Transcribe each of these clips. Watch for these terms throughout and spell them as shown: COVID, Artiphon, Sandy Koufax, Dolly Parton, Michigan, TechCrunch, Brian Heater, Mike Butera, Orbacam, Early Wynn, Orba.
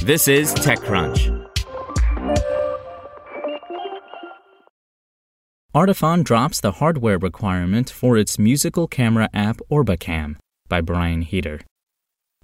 This is TechCrunch. Artiphon drops the hardware requirement for its musical camera app Orbacam by Brian Heater.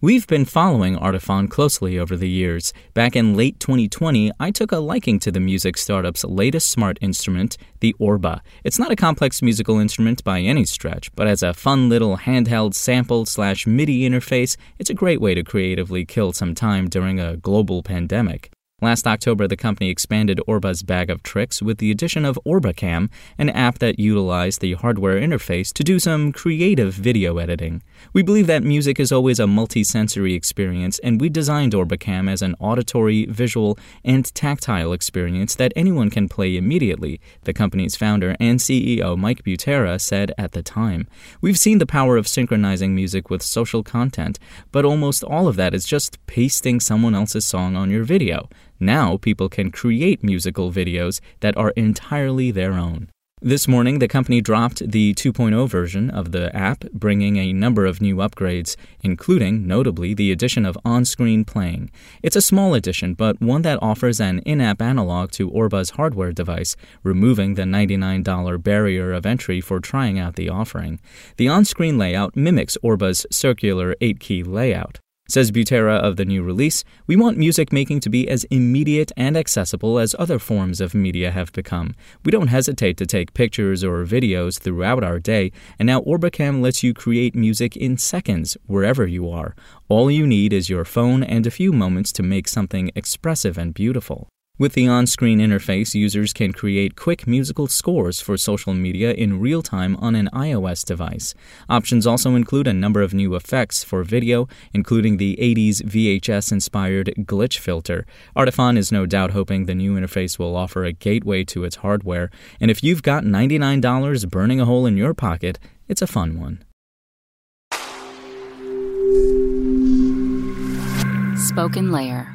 We've been following Artiphon closely over the years. Back in late 2020, I took a liking to the music startup's latest smart instrument, the Orba. It's not a complex musical instrument by any stretch, but as a fun little handheld sample/MIDI interface, it's a great way to creatively kill some time during a global pandemic. Last October, the company expanded Orba's bag of tricks with the addition of Orbacam, an app that utilized the hardware interface to do some creative video editing. We believe that music is always a multi-sensory experience, and we designed Orbacam as an auditory, visual, and tactile experience that anyone can play immediately, the company's founder and CEO Mike Butera said at the time. We've seen the power of synchronizing music with social content, but almost all of that is just pasting someone else's song on your video. Now people can create musical videos that are entirely their own. This morning, the company dropped the 2.0 version of the app, bringing a number of new upgrades, including, notably, the addition of on-screen playing. It's a small addition, but one that offers an in-app analog to Orba's hardware device, removing the $99 barrier of entry for trying out the offering. The on-screen layout mimics Orba's circular 8-key layout. Says Butera of the new release, "We want music making to be as immediate and accessible as other forms of media have become. We don't hesitate to take pictures or videos throughout our day, and now Orbacam lets you create music in seconds, wherever you are. All you need is your phone and a few moments to make something expressive and beautiful." With the on-screen interface, users can create quick musical scores for social media in real time on an iOS device. Options also include a number of new effects for video, including the 80s VHS-inspired glitch filter. Artiphon is no doubt hoping the new interface will offer a gateway to its hardware, and if you've got $99 burning a hole in your pocket, it's a fun one. Spoken Layer.